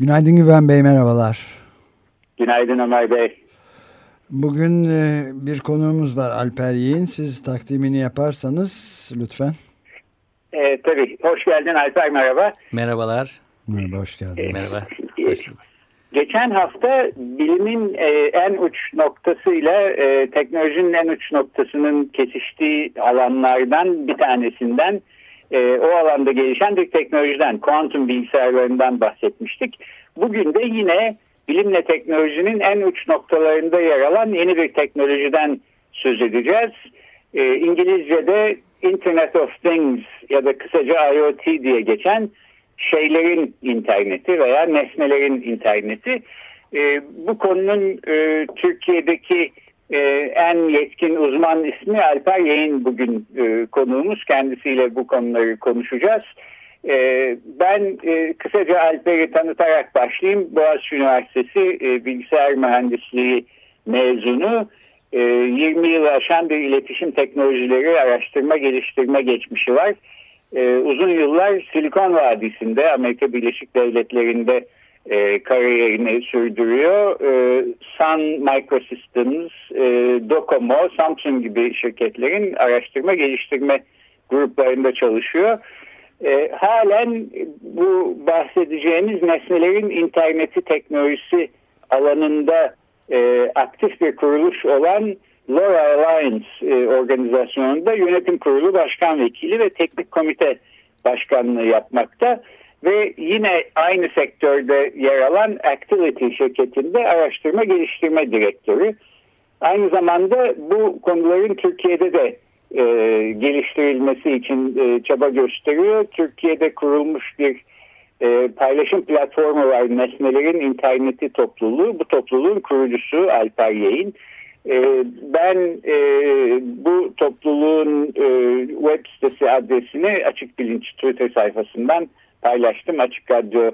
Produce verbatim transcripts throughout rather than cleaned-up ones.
Günaydın Güven Bey, merhabalar. Günaydın Ömer Bey. Bugün bir konuğumuz var, Alper Yeğen. Siz takdimini yaparsanız lütfen. E, tabii. Hoş geldin Alper, merhaba. Merhabalar. Merhaba, hoş geldin. E, merhaba. E, hoş bulduk. Geçen hafta bilimin en uç noktasıyla teknolojinin en uç noktasının kesiştiği alanlardan bir tanesinden, o alanda gelişen bir teknolojiden, kuantum bilgisayarlarından bahsetmiştik. Bugün de yine bilimle teknolojinin en uç noktalarında yer alan yeni bir teknolojiden söz edeceğiz. E, İngilizce'de Internet of Things ya da kısaca IoT diye geçen şeylerin interneti veya nesnelerin interneti. E, bu konunun e, Türkiye'deki Ee, en yetkin uzman ismi Alper Yeğen, bugün e, konuğumuz. Kendisiyle bu konuları konuşacağız. Ee, ben e, kısaca Alper'i tanıtarak başlayayım. Boğaziçi Üniversitesi e, Bilgisayar Mühendisliği mezunu. E, yirmi yılı aşan bir iletişim teknolojileri araştırma geliştirme geçmişi var. E, uzun yıllar Silikon Vadisi'nde, Amerika Birleşik Devletleri'nde E, kariyerini sürdürüyor. E, Sun Microsystems, e, Docomo, Samsung gibi şirketlerin araştırma geliştirme gruplarında çalışıyor. E, halen bu bahsedeceğimiz nesnelerin interneti teknolojisi alanında e, aktif bir kuruluş olan LoRa Alliance e, organizasyonunda yönetim kurulu başkan vekili ve teknik komite başkanlığı yapmakta. Ve yine aynı sektörde yer alan Actility şirketinde araştırma geliştirme direktörü. Aynı zamanda bu konuların Türkiye'de de e, geliştirilmesi için e, çaba gösteriyor. Türkiye'de kurulmuş bir e, paylaşım platformu var, Nesnelerin İnterneti topluluğu. Bu topluluğun kurucusu Alper Yeğen. E, ben e, bu topluluğun e, web sitesi adresini Açık Bilinç Twitter sayfasından paylaştım. Açık Radyo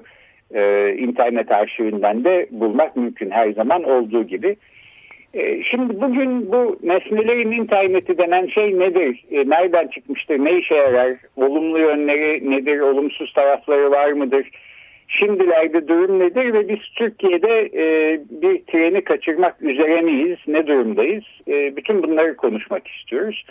e, internet arşivinden de bulmak mümkün, her zaman olduğu gibi. E, şimdi bugün bu nesnelerin interneti denen şey nedir? E, nereden çıkmıştır? Ne işe yarar? Olumlu yönleri nedir? Olumsuz tarafları var mıdır? Şimdilerde durum nedir? Ve biz Türkiye'de e, bir treni kaçırmak üzere miyiz? Ne durumdayız? E, bütün bunları konuşmak istiyoruz.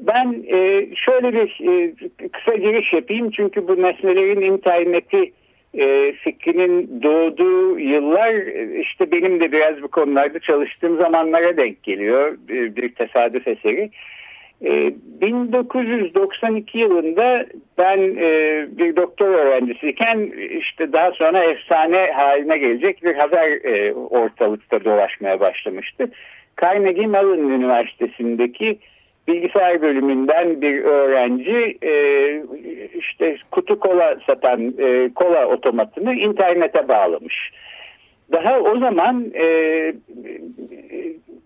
Ben e, şöyle bir e, kısa giriş yapayım, çünkü bu nesnelerin interneti e, fikrinin doğduğu yıllar işte benim de biraz bu konularda çalıştığım zamanlara denk geliyor, bir, bir tesadüf eseri. E, bin dokuz yüz doksan iki yılında ben e, bir doktor öğrencisiyken işte daha sonra efsane haline gelecek bir haber e, ortalıkta dolaşmaya başlamıştı. Carnegie Mellon Üniversitesi'ndeki bilgisayar bölümünden bir öğrenci e, işte kutu kola satan e, kola otomatını internete bağlamış. Daha o zaman e,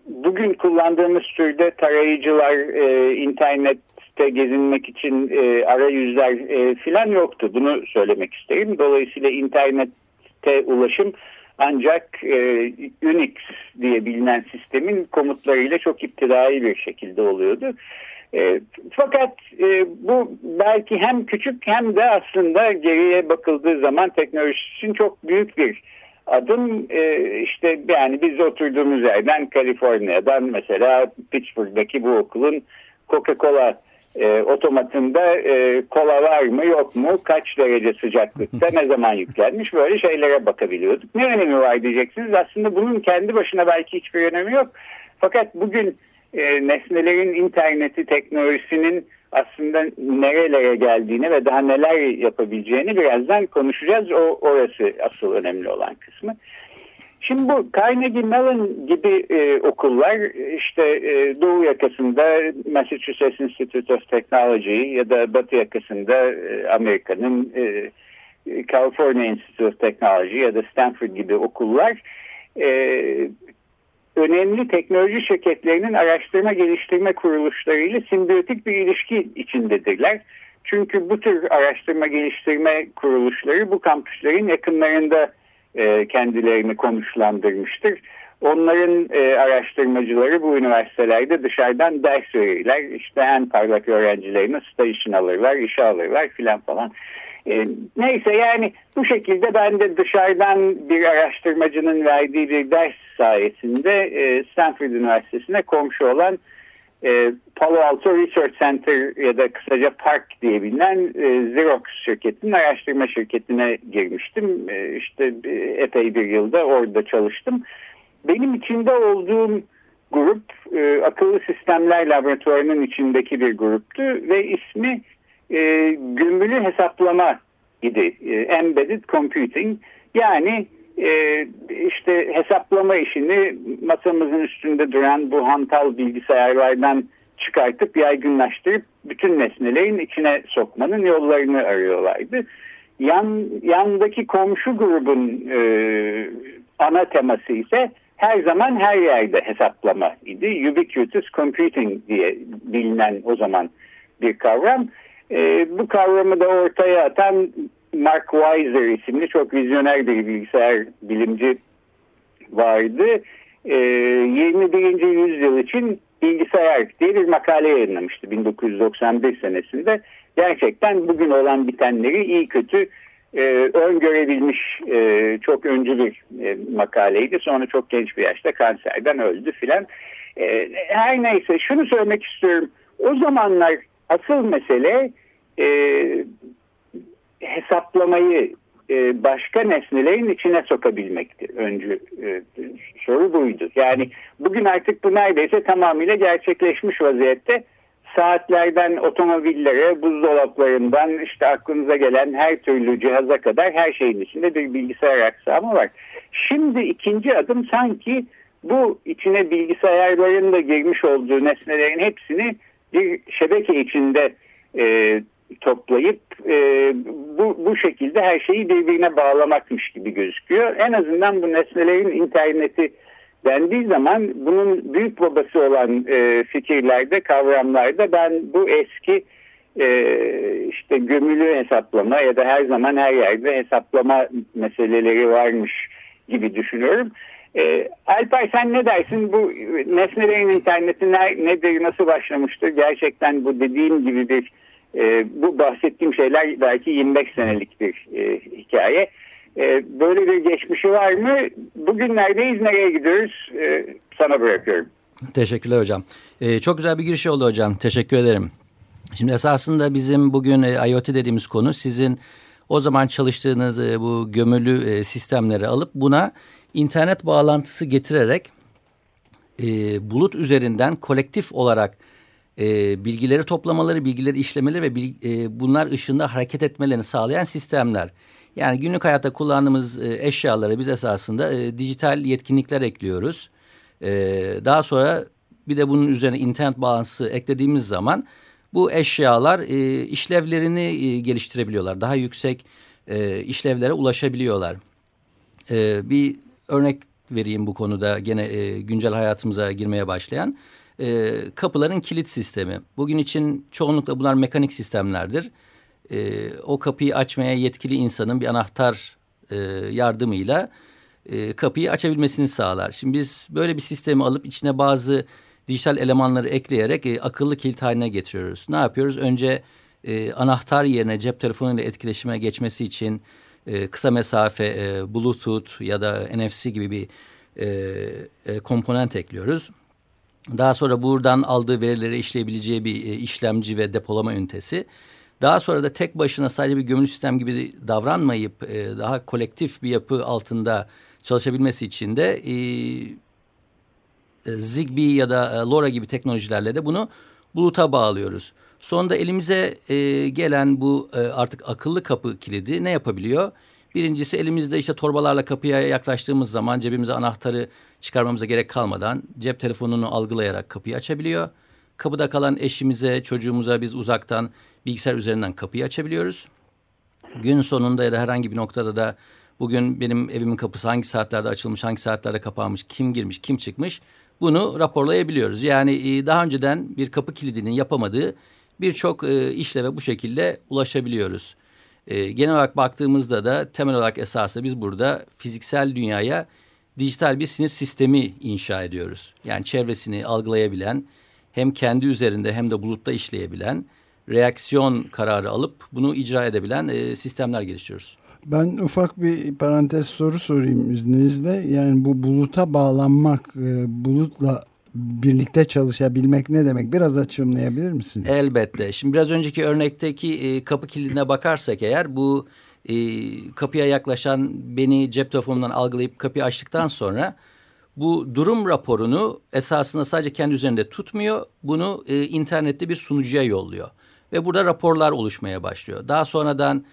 bugün kullandığımız türde tarayıcılar, e, internette gezinmek için e, arayüzler e, filan yoktu. Bunu söylemek isterim. Dolayısıyla internete ulaşım ancak e, Unix diye bilinen sistemin komutlarıyla çok iptidai bir şekilde oluyordu. E, fakat e, bu belki hem küçük hem de aslında geriye bakıldığı zaman teknoloji için çok büyük bir adım. E, işte yani biz oturduğumuz yerden, Kaliforniya'dan mesela Pittsburgh'daki bu okulun Coca-Cola E, otomatında e, kola var mı yok mu, kaç derece sıcaklıkta ne zaman yüklenmiş, böyle şeylere bakabiliyorduk. Ne önemi var diyeceksiniz, aslında bunun kendi başına belki hiçbir önemi yok. Fakat bugün e, nesnelerin interneti teknolojisinin aslında nerelere geldiğini ve daha neler yapabileceğini birazdan konuşacağız. O orası asıl önemli olan kısmı. Şimdi bu Carnegie Mellon gibi e, okullar işte e, Doğu yakasında Massachusetts Institute of Technology ya da Batı yakasında e, Amerika'nın e, California Institute of Technology ya da Stanford gibi okullar e, önemli teknoloji şirketlerinin araştırma geliştirme kuruluşlarıyla simbiyotik bir ilişki içindedirler. Çünkü bu tür araştırma geliştirme kuruluşları bu kampüslerin yakınlarında kendilerini konuşlandırmıştır. Onların e, araştırmacıları bu üniversitelerde dışarıdan ders verirler. İşte en parlak öğrencilerini staj için alırlar, işe alırlar filan falan. E, neyse yani bu şekilde ben de dışarıdan bir araştırmacının verdiği bir ders sayesinde e, Stanford Üniversitesi'ne komşu olan e, Palo Alto Research Center ya da kısaca Park diye bilinen e, Xerox şirketinin araştırma şirketine girmiştim. E, işte e, epey bir yılda orada çalıştım. Benim içinde olduğum grup e, akıllı sistemler laboratuvarının içindeki bir gruptu ve ismi e, gömülü hesaplama idi. E, embedded Computing, yani e, işte hesaplama işini masamızın üstünde duran bu hantal bilgisayarlardan çıkartıp yaygınlaştırıp bütün nesnelerin içine sokmanın yollarını arıyorlardı. Yan, yandaki komşu grubun e, ana teması ise her zaman her yerde hesaplama idi. Ubiquitous Computing diye bilinen o zaman bir kavram. E, bu kavramı da ortaya atan Mark Weiser isimli çok vizyoner bir bilgisayar bilimci vardı. E, yirmi birinci yüzyıl için bilgisayar diye bir makale yayınlamıştı bin dokuz yüz doksan bir senesinde. Gerçekten bugün olan bitenleri iyi kötü Ee, öngörebilmiş e, çok öncü bir e, makaleydi. Sonra çok genç bir yaşta kanserden öldü filan. E, her neyse şunu söylemek istiyorum. O zamanlar asıl mesele e, hesaplamayı e, başka nesnelerin içine sokabilmekti. Öncü e, soru buydu. Yani bugün artık bu neredeyse tamamıyla gerçekleşmiş vaziyette. Saatlerden otomobillere, buzdolaplarından işte aklınıza gelen her türlü cihaza kadar her şeyin içinde bir bilgisayar aksamı var. Şimdi ikinci adım sanki bu içine bilgisayarların da girmiş olduğu nesnelerin hepsini bir şebeke içinde e, toplayıp e, bu, bu şekilde her şeyi birbirine bağlamakmış gibi gözüküyor. En azından bu nesnelerin interneti dendiği zaman bunun büyük babası olan e, fikirlerde, kavramlarda ben bu eski e, işte gömülü hesaplama ya da her zaman her yerde hesaplama meseleleri varmış gibi düşünüyorum. E, Alper, sen ne dersin? Bu nesnelerin interneti ne, nedir, nasıl başlamıştır? Gerçekten bu dediğim gibi bir, e, bu bahsettiğim şeyler belki yirmi beş senelik bir e, hikaye. Böyle bir geçmişi var mı? Bugünlerdeyiz, nereye gidiyoruz? Sana bırakıyorum. Teşekkürler hocam. Çok güzel bir giriş oldu hocam. Teşekkür ederim. Şimdi esasında bizim bugün IoT dediğimiz konu sizin o zaman çalıştığınız bu gömülü sistemleri alıp buna internet bağlantısı getirerek bulut üzerinden kolektif olarak bilgileri toplamaları, bilgileri işlemeleri ve bunlar ışığında hareket etmelerini sağlayan sistemler. Yani günlük hayatta kullandığımız eşyalara biz esasında e, dijital yetkinlikler ekliyoruz. E, daha sonra bir de bunun üzerine internet bağlantısı eklediğimiz zaman bu eşyalar e, işlevlerini e, geliştirebiliyorlar. Daha yüksek e, işlevlere ulaşabiliyorlar. E, bir örnek vereyim bu konuda gene e, güncel hayatımıza girmeye başlayan e, kapıların kilit sistemi. Bugün için çoğunlukla bunlar mekanik sistemlerdir. E, o kapıyı açmaya yetkili insanın bir anahtar e, yardımıyla e, kapıyı açabilmesini sağlar. Şimdi biz böyle bir sistemi alıp içine bazı dijital elemanları ekleyerek e, akıllı kilit haline getiriyoruz. Ne yapıyoruz? Önce e, anahtar yerine cep telefonuyla etkileşime geçmesi için e, kısa mesafe e, Bluetooth ya da N F C gibi bir e, e, komponent ekliyoruz. Daha sonra buradan aldığı verileri işleyebileceği bir e, işlemci ve depolama ünitesi. Daha sonra da tek başına sadece bir gömülü sistem gibi davranmayıp e, daha kolektif bir yapı altında çalışabilmesi için de e, e, Zigbee ya da e, LoRa gibi teknolojilerle de bunu buluta bağlıyoruz. Sonunda elimize e, gelen bu e, artık akıllı kapı kilidi ne yapabiliyor? Birincisi, elimizde işte torbalarla kapıya yaklaştığımız zaman cebimize anahtarı çıkarmamıza gerek kalmadan cep telefonunu algılayarak kapıyı açabiliyor. Kapıda kalan eşimize, çocuğumuza biz uzaktan bilgisayar üzerinden kapıyı açabiliyoruz. Gün sonunda ya da herhangi bir noktada da bugün benim evimin kapısı hangi saatlerde açılmış, hangi saatlerde kapanmış, kim girmiş, kim çıkmış bunu raporlayabiliyoruz. Yani daha önceden bir kapı kilidinin yapamadığı birçok işleve bu şekilde ulaşabiliyoruz. Genel olarak baktığımızda da temel olarak esasında biz burada fiziksel dünyaya dijital bir sinir sistemi inşa ediyoruz. Yani çevresini algılayabilen, hem kendi üzerinde hem de bulutta işleyebilen, reaksiyon kararı alıp bunu icra edebilen e, sistemler geliştiriyoruz. Ben ufak bir parantez soru sorayım izninizle. Yani bu buluta bağlanmak, e, bulutla birlikte çalışabilmek ne demek? Biraz açımlayabilir misiniz? Elbette. Şimdi biraz önceki örnekteki e, kapı kilidine bakarsak eğer, bu e, kapıya yaklaşan beni cep telefonundan algılayıp kapıyı açtıktan sonra bu durum raporunu esasında sadece kendi üzerinde tutmuyor. Bunu e, internette bir sunucuya yolluyor. Ve burada raporlar oluşmaya başlıyor. Daha sonradan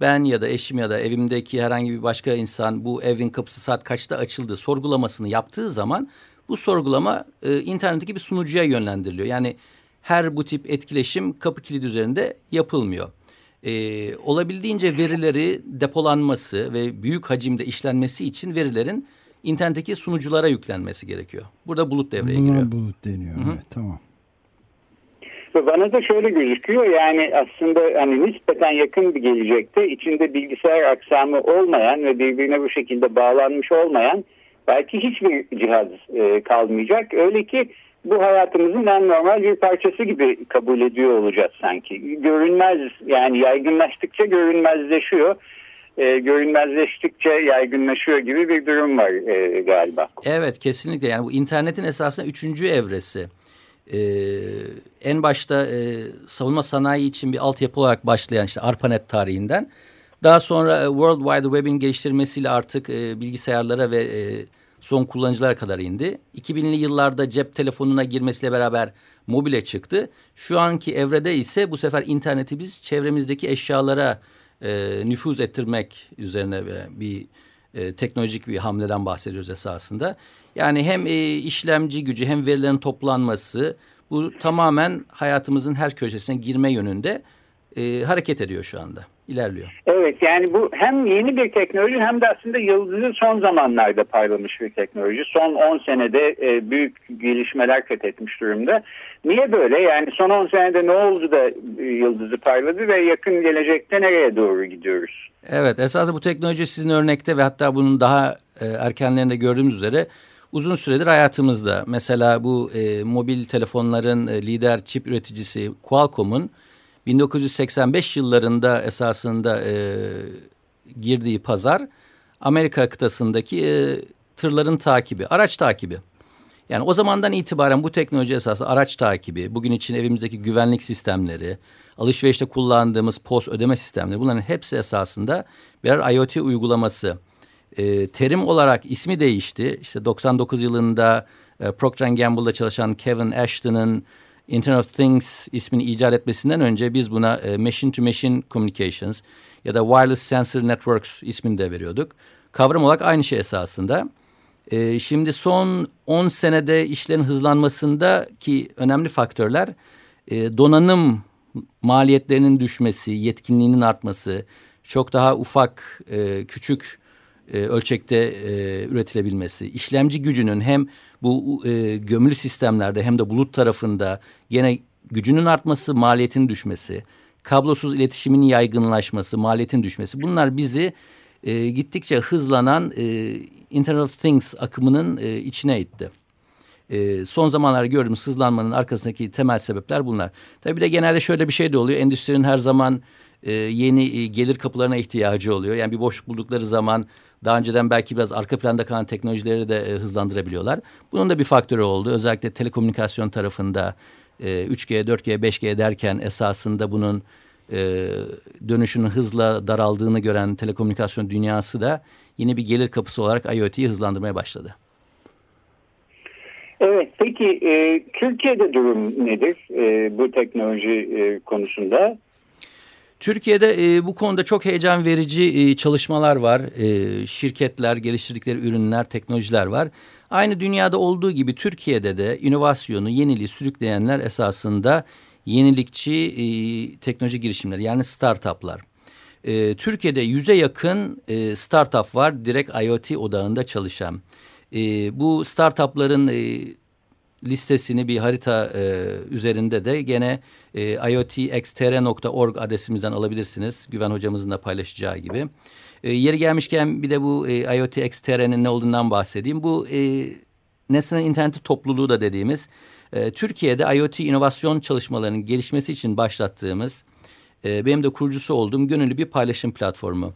ben ya da eşim ya da evimdeki herhangi bir başka insan bu evin kapısı saat kaçta açıldı sorgulamasını yaptığı zaman bu sorgulama e, internetteki bir sunucuya yönlendiriliyor. Yani her bu tip etkileşim kapı kilidi üzerinde yapılmıyor. E, olabildiğince verileri depolanması ve büyük hacimde işlenmesi için verilerin internetteki sunuculara yüklenmesi gerekiyor. Burada bulut devreye Bunlar giriyor. Bulut deniyor. Evet, tamam. Bana da şöyle gözüküyor, yani aslında hani nispeten yakın bir gelecekte içinde bilgisayar aksamı olmayan ve birbirine bu şekilde bağlanmış olmayan belki hiçbir cihaz e, kalmayacak. Öyle ki bu hayatımızın en normal bir parçası gibi kabul ediyor olacağız sanki. Görünmez, yani yaygınlaştıkça görünmezleşiyor. E, görünmezleştikçe yaygınlaşıyor gibi bir durum var e, galiba. Evet, kesinlikle. Yani bu internetin esasında üçüncü evresi. Ee, en başta e, savunma sanayi için bir altyapı olarak başlayan işte ARPANET tarihinden, daha sonra e, World Wide Web'in geliştirmesiyle artık e, bilgisayarlara ve e, son kullanıcılara kadar indi. iki binli yıllarda cep telefonuna girmesiyle beraber mobile çıktı. Şu anki evrede ise bu sefer interneti biz çevremizdeki eşyalara e, nüfuz ettirmek üzerine bir e, teknolojik bir hamleden bahsediyoruz esasında. Yani hem e, işlemci gücü hem verilerin toplanması, bu tamamen hayatımızın her köşesine girme yönünde e, hareket ediyor şu anda, ilerliyor. Evet, yani bu hem yeni bir teknoloji hem de aslında yıldızı son zamanlarda parlamış bir teknoloji. Son on senede e, büyük gelişmeler kat etmiş durumda. Niye böyle? Yani son on senede ne oldu da e, yıldızı parladı ve yakın gelecekte nereye doğru gidiyoruz? Evet, esasında bu teknoloji sizin örnekte ve hatta bunun daha e, erkenlerinde gördüğümüz üzere uzun süredir hayatımızda. Mesela bu e, mobil telefonların e, lider çip üreticisi Qualcomm'un bin dokuz yüz seksen beş yıllarında esasında e, girdiği pazar Amerika kıtasındaki e, tırların takibi, araç takibi. Yani o zamandan itibaren bu teknoloji esasında araç takibi, bugün için evimizdeki güvenlik sistemleri, alışverişte kullandığımız POS ödeme sistemleri, bunların hepsi esasında birer IoT uygulaması. E, terim olarak ismi değişti. İşte doksan dokuz yılında e, Procter and Gamble'da çalışan Kevin Ashton'ın Internet of Things ismini icat etmesinden önce biz buna e, Machine to Machine Communications ya da Wireless Sensor Networks ismini de veriyorduk. Kavram olarak aynı şey esasında. E, şimdi son on senede işlerin hızlanmasındaki önemli faktörler e, donanım maliyetlerinin düşmesi, yetkinliğinin artması, çok daha ufak, e, küçük e, ölçekte e, üretilebilmesi, işlemci gücünün hem bu e, gömülü sistemlerde hem de bulut tarafında gene gücünün artması, maliyetin düşmesi, kablosuz iletişimin yaygınlaşması, maliyetin düşmesi. Bunlar bizi e, gittikçe hızlanan e, Internet of Things akımının e, içine itti. E, son zamanlarda gördüğümüz hızlanmanın arkasındaki temel sebepler bunlar. Tabii bir de genelde şöyle bir şey de oluyor. Endüstrinin her zaman e, yeni e, gelir kapılarına ihtiyacı oluyor. Yani bir boşluk buldukları zaman daha önceden belki biraz arka planda kalan teknolojileri de e, hızlandırabiliyorlar. Bunun da bir faktörü oldu. Özellikle telekomünikasyon tarafında e, üç G, dört G, beş G derken esasında bunun e, dönüşünün hızla daraldığını gören telekomünikasyon dünyası da yeni bir gelir kapısı olarak IoT'yi hızlandırmaya başladı. Evet, peki e, Türkiye'de durum nedir e, bu teknoloji e, konusunda? Türkiye'de e, bu konuda çok heyecan verici e, çalışmalar var. E, şirketler, geliştirdikleri ürünler, teknolojiler var. Aynı dünyada olduğu gibi Türkiye'de de inovasyonu, yeniliği sürükleyenler esasında yenilikçi e, teknoloji girişimleri, yani startuplar. E, Türkiye'de yüze yakın e, startup var, direkt IoT odağında çalışan. E, bu startupların e, listesini bir harita e, üzerinde de gene e, i o t x t r nokta org adresimizden alabilirsiniz. Güven hocamızın da paylaşacağı gibi. E, yeri gelmişken bir de bu e, IoTxTR'nin ne olduğundan bahsedeyim. Bu e, nesnenin interneti topluluğu da dediğimiz e, Türkiye'de IoT inovasyon çalışmalarının gelişmesi için başlattığımız, e, benim de kurucusu olduğum gönüllü bir paylaşım platformu.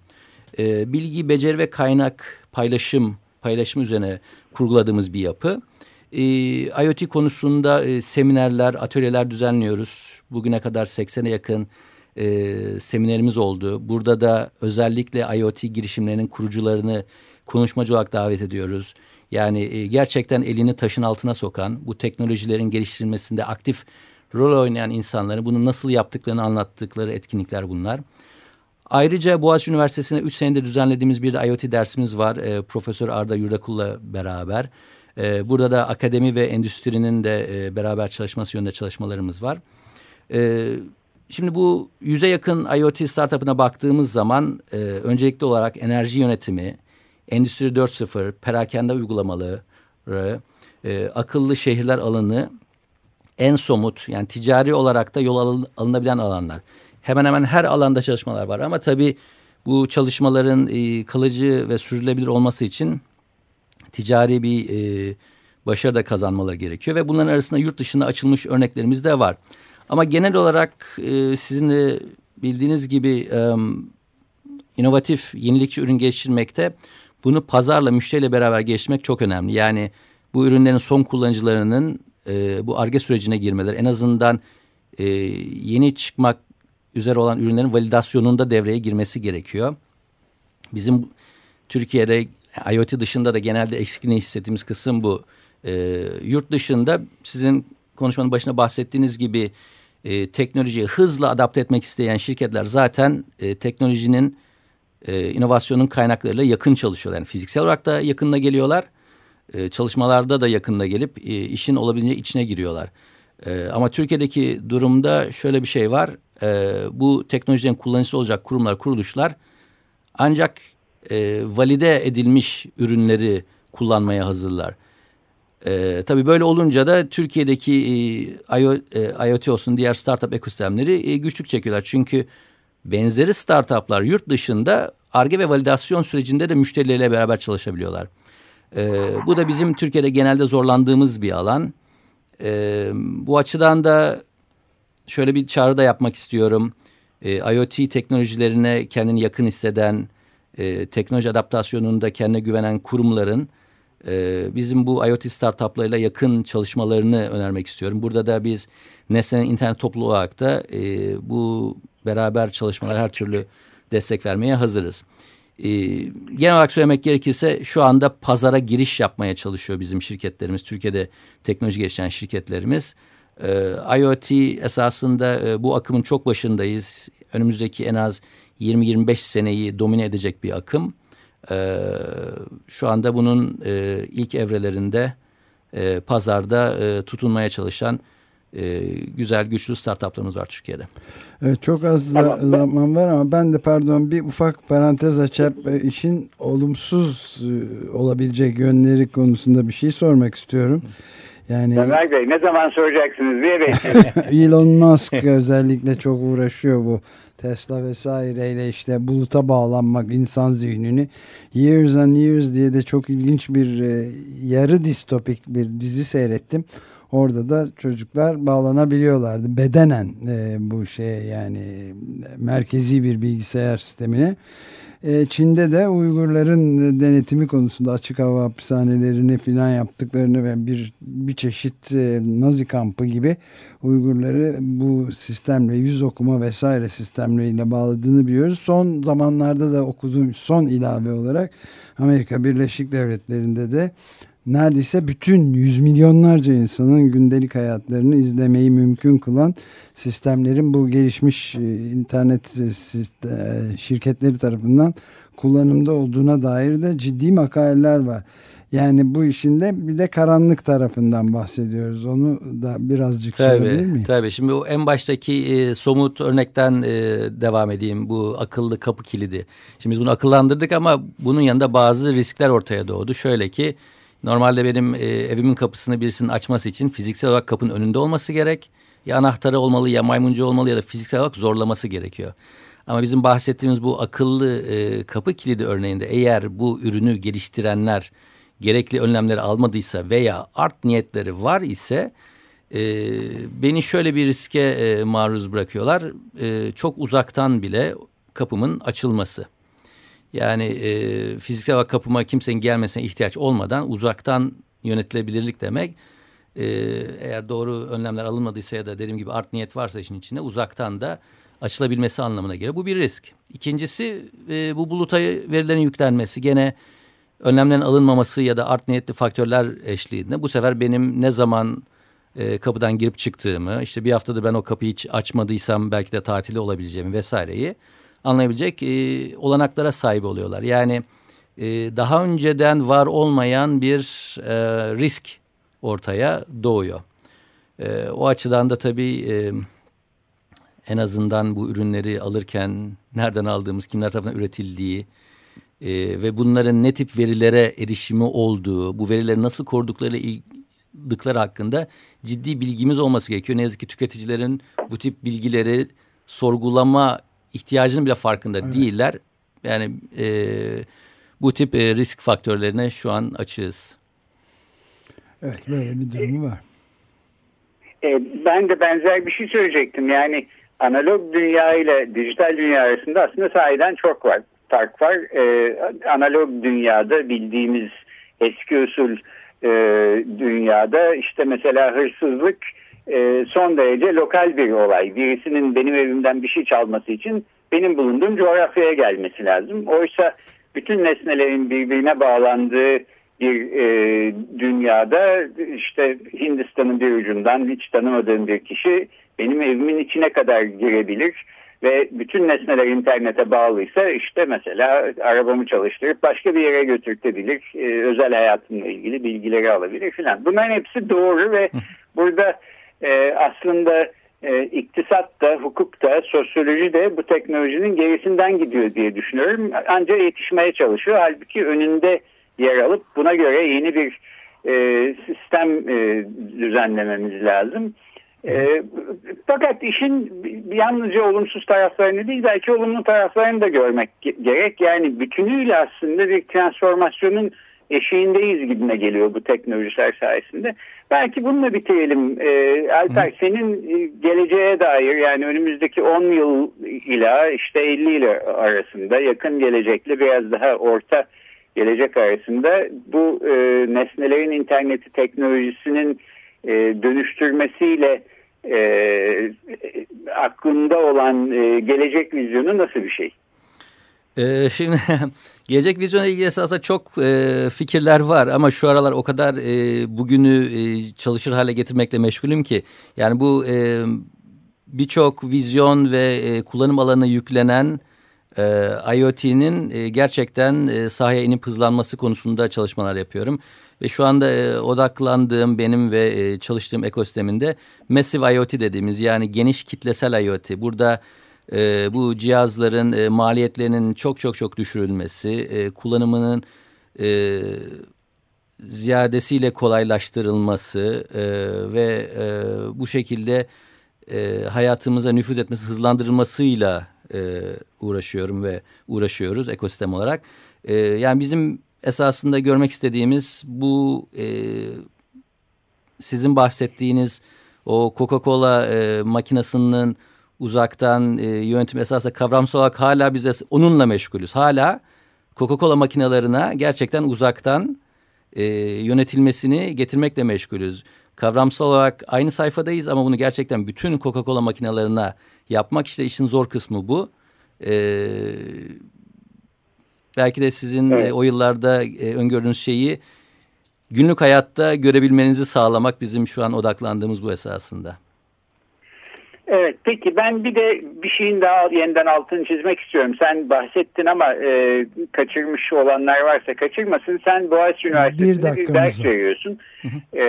E, bilgi, beceri ve kaynak paylaşım paylaşım üzerine kurguladığımız bir yapı. E, IoT konusunda e, seminerler, atölyeler düzenliyoruz. Bugüne kadar seksene yakın e, seminerimiz oldu. Burada da özellikle IoT girişimlerinin kurucularını konuşmacı olarak davet ediyoruz. Yani e, gerçekten elini taşın altına sokan, bu teknolojilerin geliştirilmesinde aktif rol oynayan insanların bunu nasıl yaptıklarını anlattıkları etkinlikler bunlar. Ayrıca Boğaziçi Üniversitesi'nde üç senedir düzenlediğimiz bir de IoT dersimiz var. E, Profesör Arda Yurdakul'la beraber. Burada da akademi ve endüstrinin de beraber çalışması yönünde çalışmalarımız var. Şimdi bu yüze yakın IoT startup'ına baktığımız zaman öncelikli olarak enerji yönetimi, Endüstri dört nokta sıfır, perakende uygulamaları, akıllı şehirler alanı en somut, yani ticari olarak da yol alınabilen alanlar. Hemen hemen her alanda çalışmalar var ama tabii bu çalışmaların kalıcı ve sürdürülebilir olması için ticari bir e, başarı da kazanmaları gerekiyor ve bunların arasında yurt dışında açılmış örneklerimiz de var. Ama genel olarak e, sizin de bildiğiniz gibi e, inovatif, yenilikçi ürün geliştirmekte bunu pazarla, müşteriyle beraber geliştirmek çok önemli. Yani bu ürünlerin son kullanıcılarının e, bu Ar-Ge sürecine girmeleri, en azından e, yeni çıkmak üzere olan ürünlerin validasyonunda devreye girmesi gerekiyor. Bizim Türkiye'de IoT dışında da genelde eksikliğini hissettiğimiz kısım bu. E, yurt dışında sizin konuşmanın başında bahsettiğiniz gibi e, teknolojiyi hızla adapte etmek isteyen şirketler zaten e, teknolojinin, e, inovasyonun kaynaklarıyla yakın çalışıyorlar. Yani fiziksel olarak da yakınına geliyorlar. E, çalışmalarda da yakınına gelip e, işin olabildiğince içine giriyorlar. E, ama Türkiye'deki durumda şöyle bir şey var. E, bu teknolojinin kullanıcısı olacak kurumlar, kuruluşlar ancak E, valide edilmiş ürünleri kullanmaya hazırlar. E, tabii böyle olunca da Türkiye'deki e, I O, e, IoT olsun diğer startup ekosistemleri e, güçlük çekiyorlar. Çünkü benzeri startuplar yurt dışında Ar-Ge ve validasyon sürecinde de müşterileriyle beraber çalışabiliyorlar. E, bu da bizim Türkiye'de genelde zorlandığımız bir alan. E, bu açıdan da şöyle bir çağrı da yapmak istiyorum. E, IoT teknolojilerine kendini yakın hisseden, E, teknoloji adaptasyonunda kendine güvenen kurumların e, bizim bu IoT startuplarıyla yakın çalışmalarını önermek istiyorum. Burada da biz nesnenin internet topluluğu olarak da e, bu beraber çalışmalara her türlü destek vermeye hazırız. E, genel olarak söylemek gerekirse şu anda pazara giriş yapmaya çalışıyor bizim şirketlerimiz. Türkiye'de teknoloji geliştiren şirketlerimiz. E, IoT esasında e, bu akımın çok başındayız. Önümüzdeki en az yirmi yirmi beş seneyi domine edecek bir akım. Ee, şu anda bunun e, ilk evrelerinde e, pazarda e, tutunmaya çalışan e, güzel, güçlü startuplarımız var Türkiye'de. Evet, çok az tamam. zaman var ama ben de pardon bir ufak parantez açıp işin olumsuz olabilecek yönleri konusunda bir şey sormak istiyorum. Yani Ömer Bey, ne zaman soracaksınız diye bekliyorum. Elon Musk özellikle çok uğraşıyor bu Tesla vesaireyle, işte buluta bağlanmak, insan zihnini. Years and Years diye de çok ilginç bir e, yarı distopik bir dizi seyrettim. Orada da çocuklar bağlanabiliyorlardı bedenen e, bu şeye, yani merkezi bir bilgisayar sistemine. E, Çin'de de Uygurların denetimi konusunda açık hava hapishanelerini filan yaptıklarını ve bir bir çeşit e, Nazi kampı gibi Uygurları bu sistemle, yüz okuma vesaire sistemleriyle bağladığını biliyoruz. Son zamanlarda da okuduğum son ilave olarak Amerika Birleşik Devletleri'nde de neredeyse bütün yüz milyonlarca insanın gündelik hayatlarını izlemeyi mümkün kılan sistemlerin bu gelişmiş internet şirketleri tarafından kullanımda olduğuna dair de ciddi makaleler var. Yani bu işin de bir de karanlık tarafından bahsediyoruz. Onu da birazcık söyleyebilir miyim? Tabii. Şimdi o en baştaki e, somut örnekten e, devam edeyim. Bu akıllı kapı kilidi. Şimdi biz bunu akıllandırdık ama bunun yanında bazı riskler ortaya doğdu. Şöyle ki normalde benim e, evimin kapısını birisinin açması için fiziksel olarak kapının önünde olması gerek. Ya anahtarı olmalı ya maymuncu olmalı ya da fiziksel olarak zorlaması gerekiyor. Ama bizim bahsettiğimiz bu akıllı e, kapı kilidi örneğinde eğer bu ürünü geliştirenler gerekli önlemleri almadıysa veya art niyetleri var ise e, beni şöyle bir riske e, maruz bırakıyorlar. E, çok uzaktan bile kapımın açılması. Yani e, fiziksel olarak kapıma kimsenin gelmesine ihtiyaç olmadan uzaktan yönetilebilirlik demek. E, eğer doğru önlemler alınmadıysa ya da dediğim gibi art niyet varsa işin içinde uzaktan da açılabilmesi anlamına geliyor. Bu bir risk. İkincisi e, bu buluta verilerin yüklenmesi. Gene önlemlerin alınmaması ya da art niyetli faktörler eşliğinde bu sefer benim ne zaman e, kapıdan girip çıktığımı, işte bir haftada ben o kapıyı hiç açmadıysam belki de tatili olabileceğimi vesaireyi anlayabilecek e, olanaklara sahip oluyorlar. Yani e, daha önceden var olmayan bir e, risk ortaya doğuyor. E, o açıdan da tabii e, en azından bu ürünleri alırken nereden aldığımız, kimler tarafından üretildiği, Ee, ve bunların ne tip verilere erişimi olduğu, bu verileri nasıl korudukları hakkında ciddi bilgimiz olması gerekiyor. Ne yazık ki tüketicilerin bu tip bilgileri sorgulama ihtiyacının bile farkında evet. değiller. Yani e, bu tip e, risk faktörlerine şu an açığız. Evet, böyle bir durumu var. E, ben de benzer bir şey söyleyecektim. Yani analog dünya ile dijital dünya arasında aslında sahiden çok var. Fark var. Ee, analog dünyada bildiğimiz eski usul e, dünyada işte mesela hırsızlık e, son derece lokal bir olay. Birisinin benim evimden bir şey çalması için benim bulunduğum coğrafyaya gelmesi lazım. Oysa bütün nesnelerin birbirine bağlandığı bir e, dünyada işte Hindistan'ın bir ucundan hiç tanımadığım bir kişi benim evimin içine kadar girebilir. Ve bütün nesneler internete bağlıysa işte mesela arabamı çalıştırıp başka bir yere götürtebilir, e, özel hayatımla ilgili bilgileri alabilir filan. Bunların hepsi doğru ve burada e, aslında e, iktisat da, hukuk da, sosyoloji de bu teknolojinin gerisinden gidiyor diye düşünüyorum. Ancak yetişmeye çalışıyor. Halbuki önünde yer alıp buna göre yeni bir e, sistem e, düzenlememiz lazım. E, fakat işin yalnızca olumsuz taraflarını değil belki olumlu taraflarını da görmek gerek. Yani bütünüyle aslında bir transformasyonun eşiğindeyiz gibime geliyor bu teknolojiler sayesinde. Belki bununla bitirelim. E, Alper, senin geleceğe dair yani önümüzdeki on yıl ila işte elli yıl arasında yakın gelecekle biraz daha orta gelecek arasında bu e, nesnelerin interneti teknolojisinin e, dönüştürmesiyle E, aklında olan e, gelecek vizyonu nasıl bir şey? E, şimdi gelecek vizyonla ilgili esasında çok e, fikirler var ama şu aralar o kadar e, bugünü e, çalışır hale getirmekle meşgulüm ki yani bu e, birçok vizyon ve e, kullanım alanına yüklenen e, IoT'nin e, gerçekten e, sahaya inip hızlanması konusunda çalışmalar yapıyorum. Ve şu anda e, odaklandığım benim ve e, çalıştığım ekosisteminde Massive IoT dediğimiz yani geniş kitlesel IoT. Burada e, bu cihazların e, maliyetlerinin çok çok çok düşürülmesi, e, kullanımının e, ziyadesiyle kolaylaştırılması e, ve e, bu şekilde e, hayatımıza nüfuz etmesi hızlandırılmasıyla e, uğraşıyorum ve uğraşıyoruz ekosistem olarak. E, yani bizim esasında görmek istediğimiz bu e, sizin bahsettiğiniz o Coca-Cola e, makinesinin uzaktan e, yönetim esasında kavramsal olarak hala biz onunla meşgulüz. Hala Coca-Cola makinelerine gerçekten uzaktan e, yönetilmesini getirmekle meşgulüz. Kavramsal olarak aynı sayfadayız ama bunu gerçekten bütün Coca-Cola makinelerine yapmak işte işin zor kısmı bu. E, Belki de sizin evet. e, o yıllarda e, öngördüğünüz şeyi günlük hayatta görebilmenizi sağlamak bizim şu an odaklandığımız bu esasında. Evet, peki ben bir de bir şeyin daha yeniden altını çizmek istiyorum. Sen bahsettin ama e, kaçırmış olanlar varsa kaçırmasın. Sen Boğaziçi Üniversitesi'nde bir, bir ders veriyorsun. e,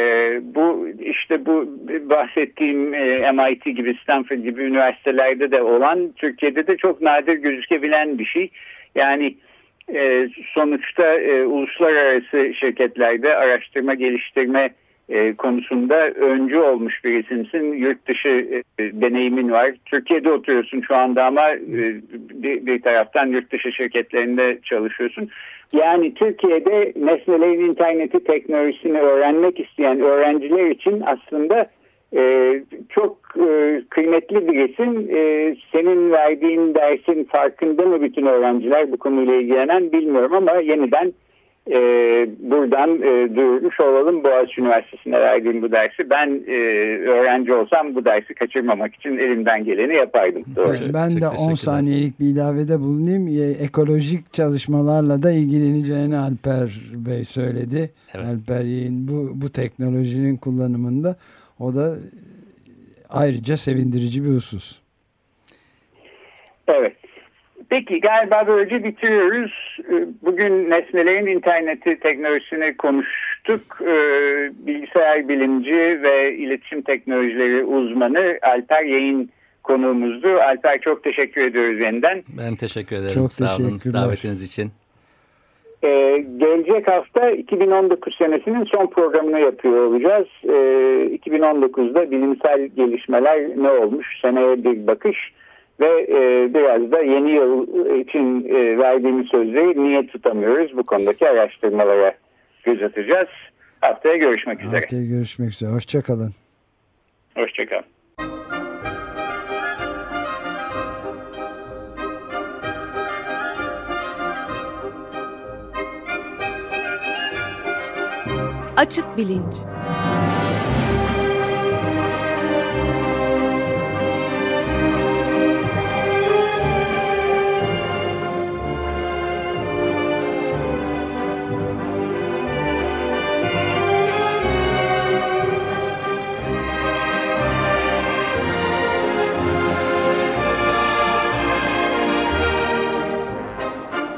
bu işte bu bahsettiğim e, M I T gibi, Stanford gibi üniversitelerde de olan, Türkiye'de de çok nadir gözükebilen bir şey. Yani e, sonuçta e, uluslararası şirketlerde araştırma geliştirme E, konusunda öncü olmuş bir isimsin. Yurt dışı e, deneyimin var. Türkiye'de oturuyorsun şu anda ama e, bir, bir taraftan yurt dışı şirketlerinde çalışıyorsun. Yani Türkiye'de nesnelerin interneti teknolojisini öğrenmek isteyen öğrenciler için aslında e, çok e, kıymetli bir isim. E, senin verdiğin dersin farkında mı bütün öğrenciler, bu konuyla ilgilenen bilmiyorum ama yeniden Ee, buradan e, duyurmuş olalım. Boğaziçi Üniversitesi'ne verdiğim bu dersi, ben e, öğrenci olsam bu dersi kaçırmamak için elimden geleni yapardım. Doğru. Evet, ben de on saniyelik bir ilavede bulunayım. Ekolojik çalışmalarla da ilgileneceğini Alper Bey söyledi. Evet. Alper Yeğen bu, bu teknolojinin kullanımında, o da ayrıca sevindirici bir husus. Evet. Peki galiba böylece bitiriyoruz. Bugün nesnelerin interneti teknolojisini konuştuk. Bilgisayar bilimci ve iletişim teknolojileri uzmanı Alper Yeğen konuğumuzdu. Alper, çok teşekkür ediyoruz yeniden. Ben teşekkür ederim. Çok sağ olun davetiniz için. Ee, gelecek hafta iki bin on dokuz senesinin son programını yapıyor olacağız. Ee, iki bin on dokuzda bilimsel gelişmeler ne olmuş? Seneye bir bakış. Ve e, biraz da yeni yıl için e, verdiğimiz sözleri niye tutamıyoruz? Bu konudaki araştırmalara göz atacağız. Haftaya görüşmek üzere. Haftaya görüşmek üzere. Hoşça kalın. Hoşça kalın. Açık Bilinç.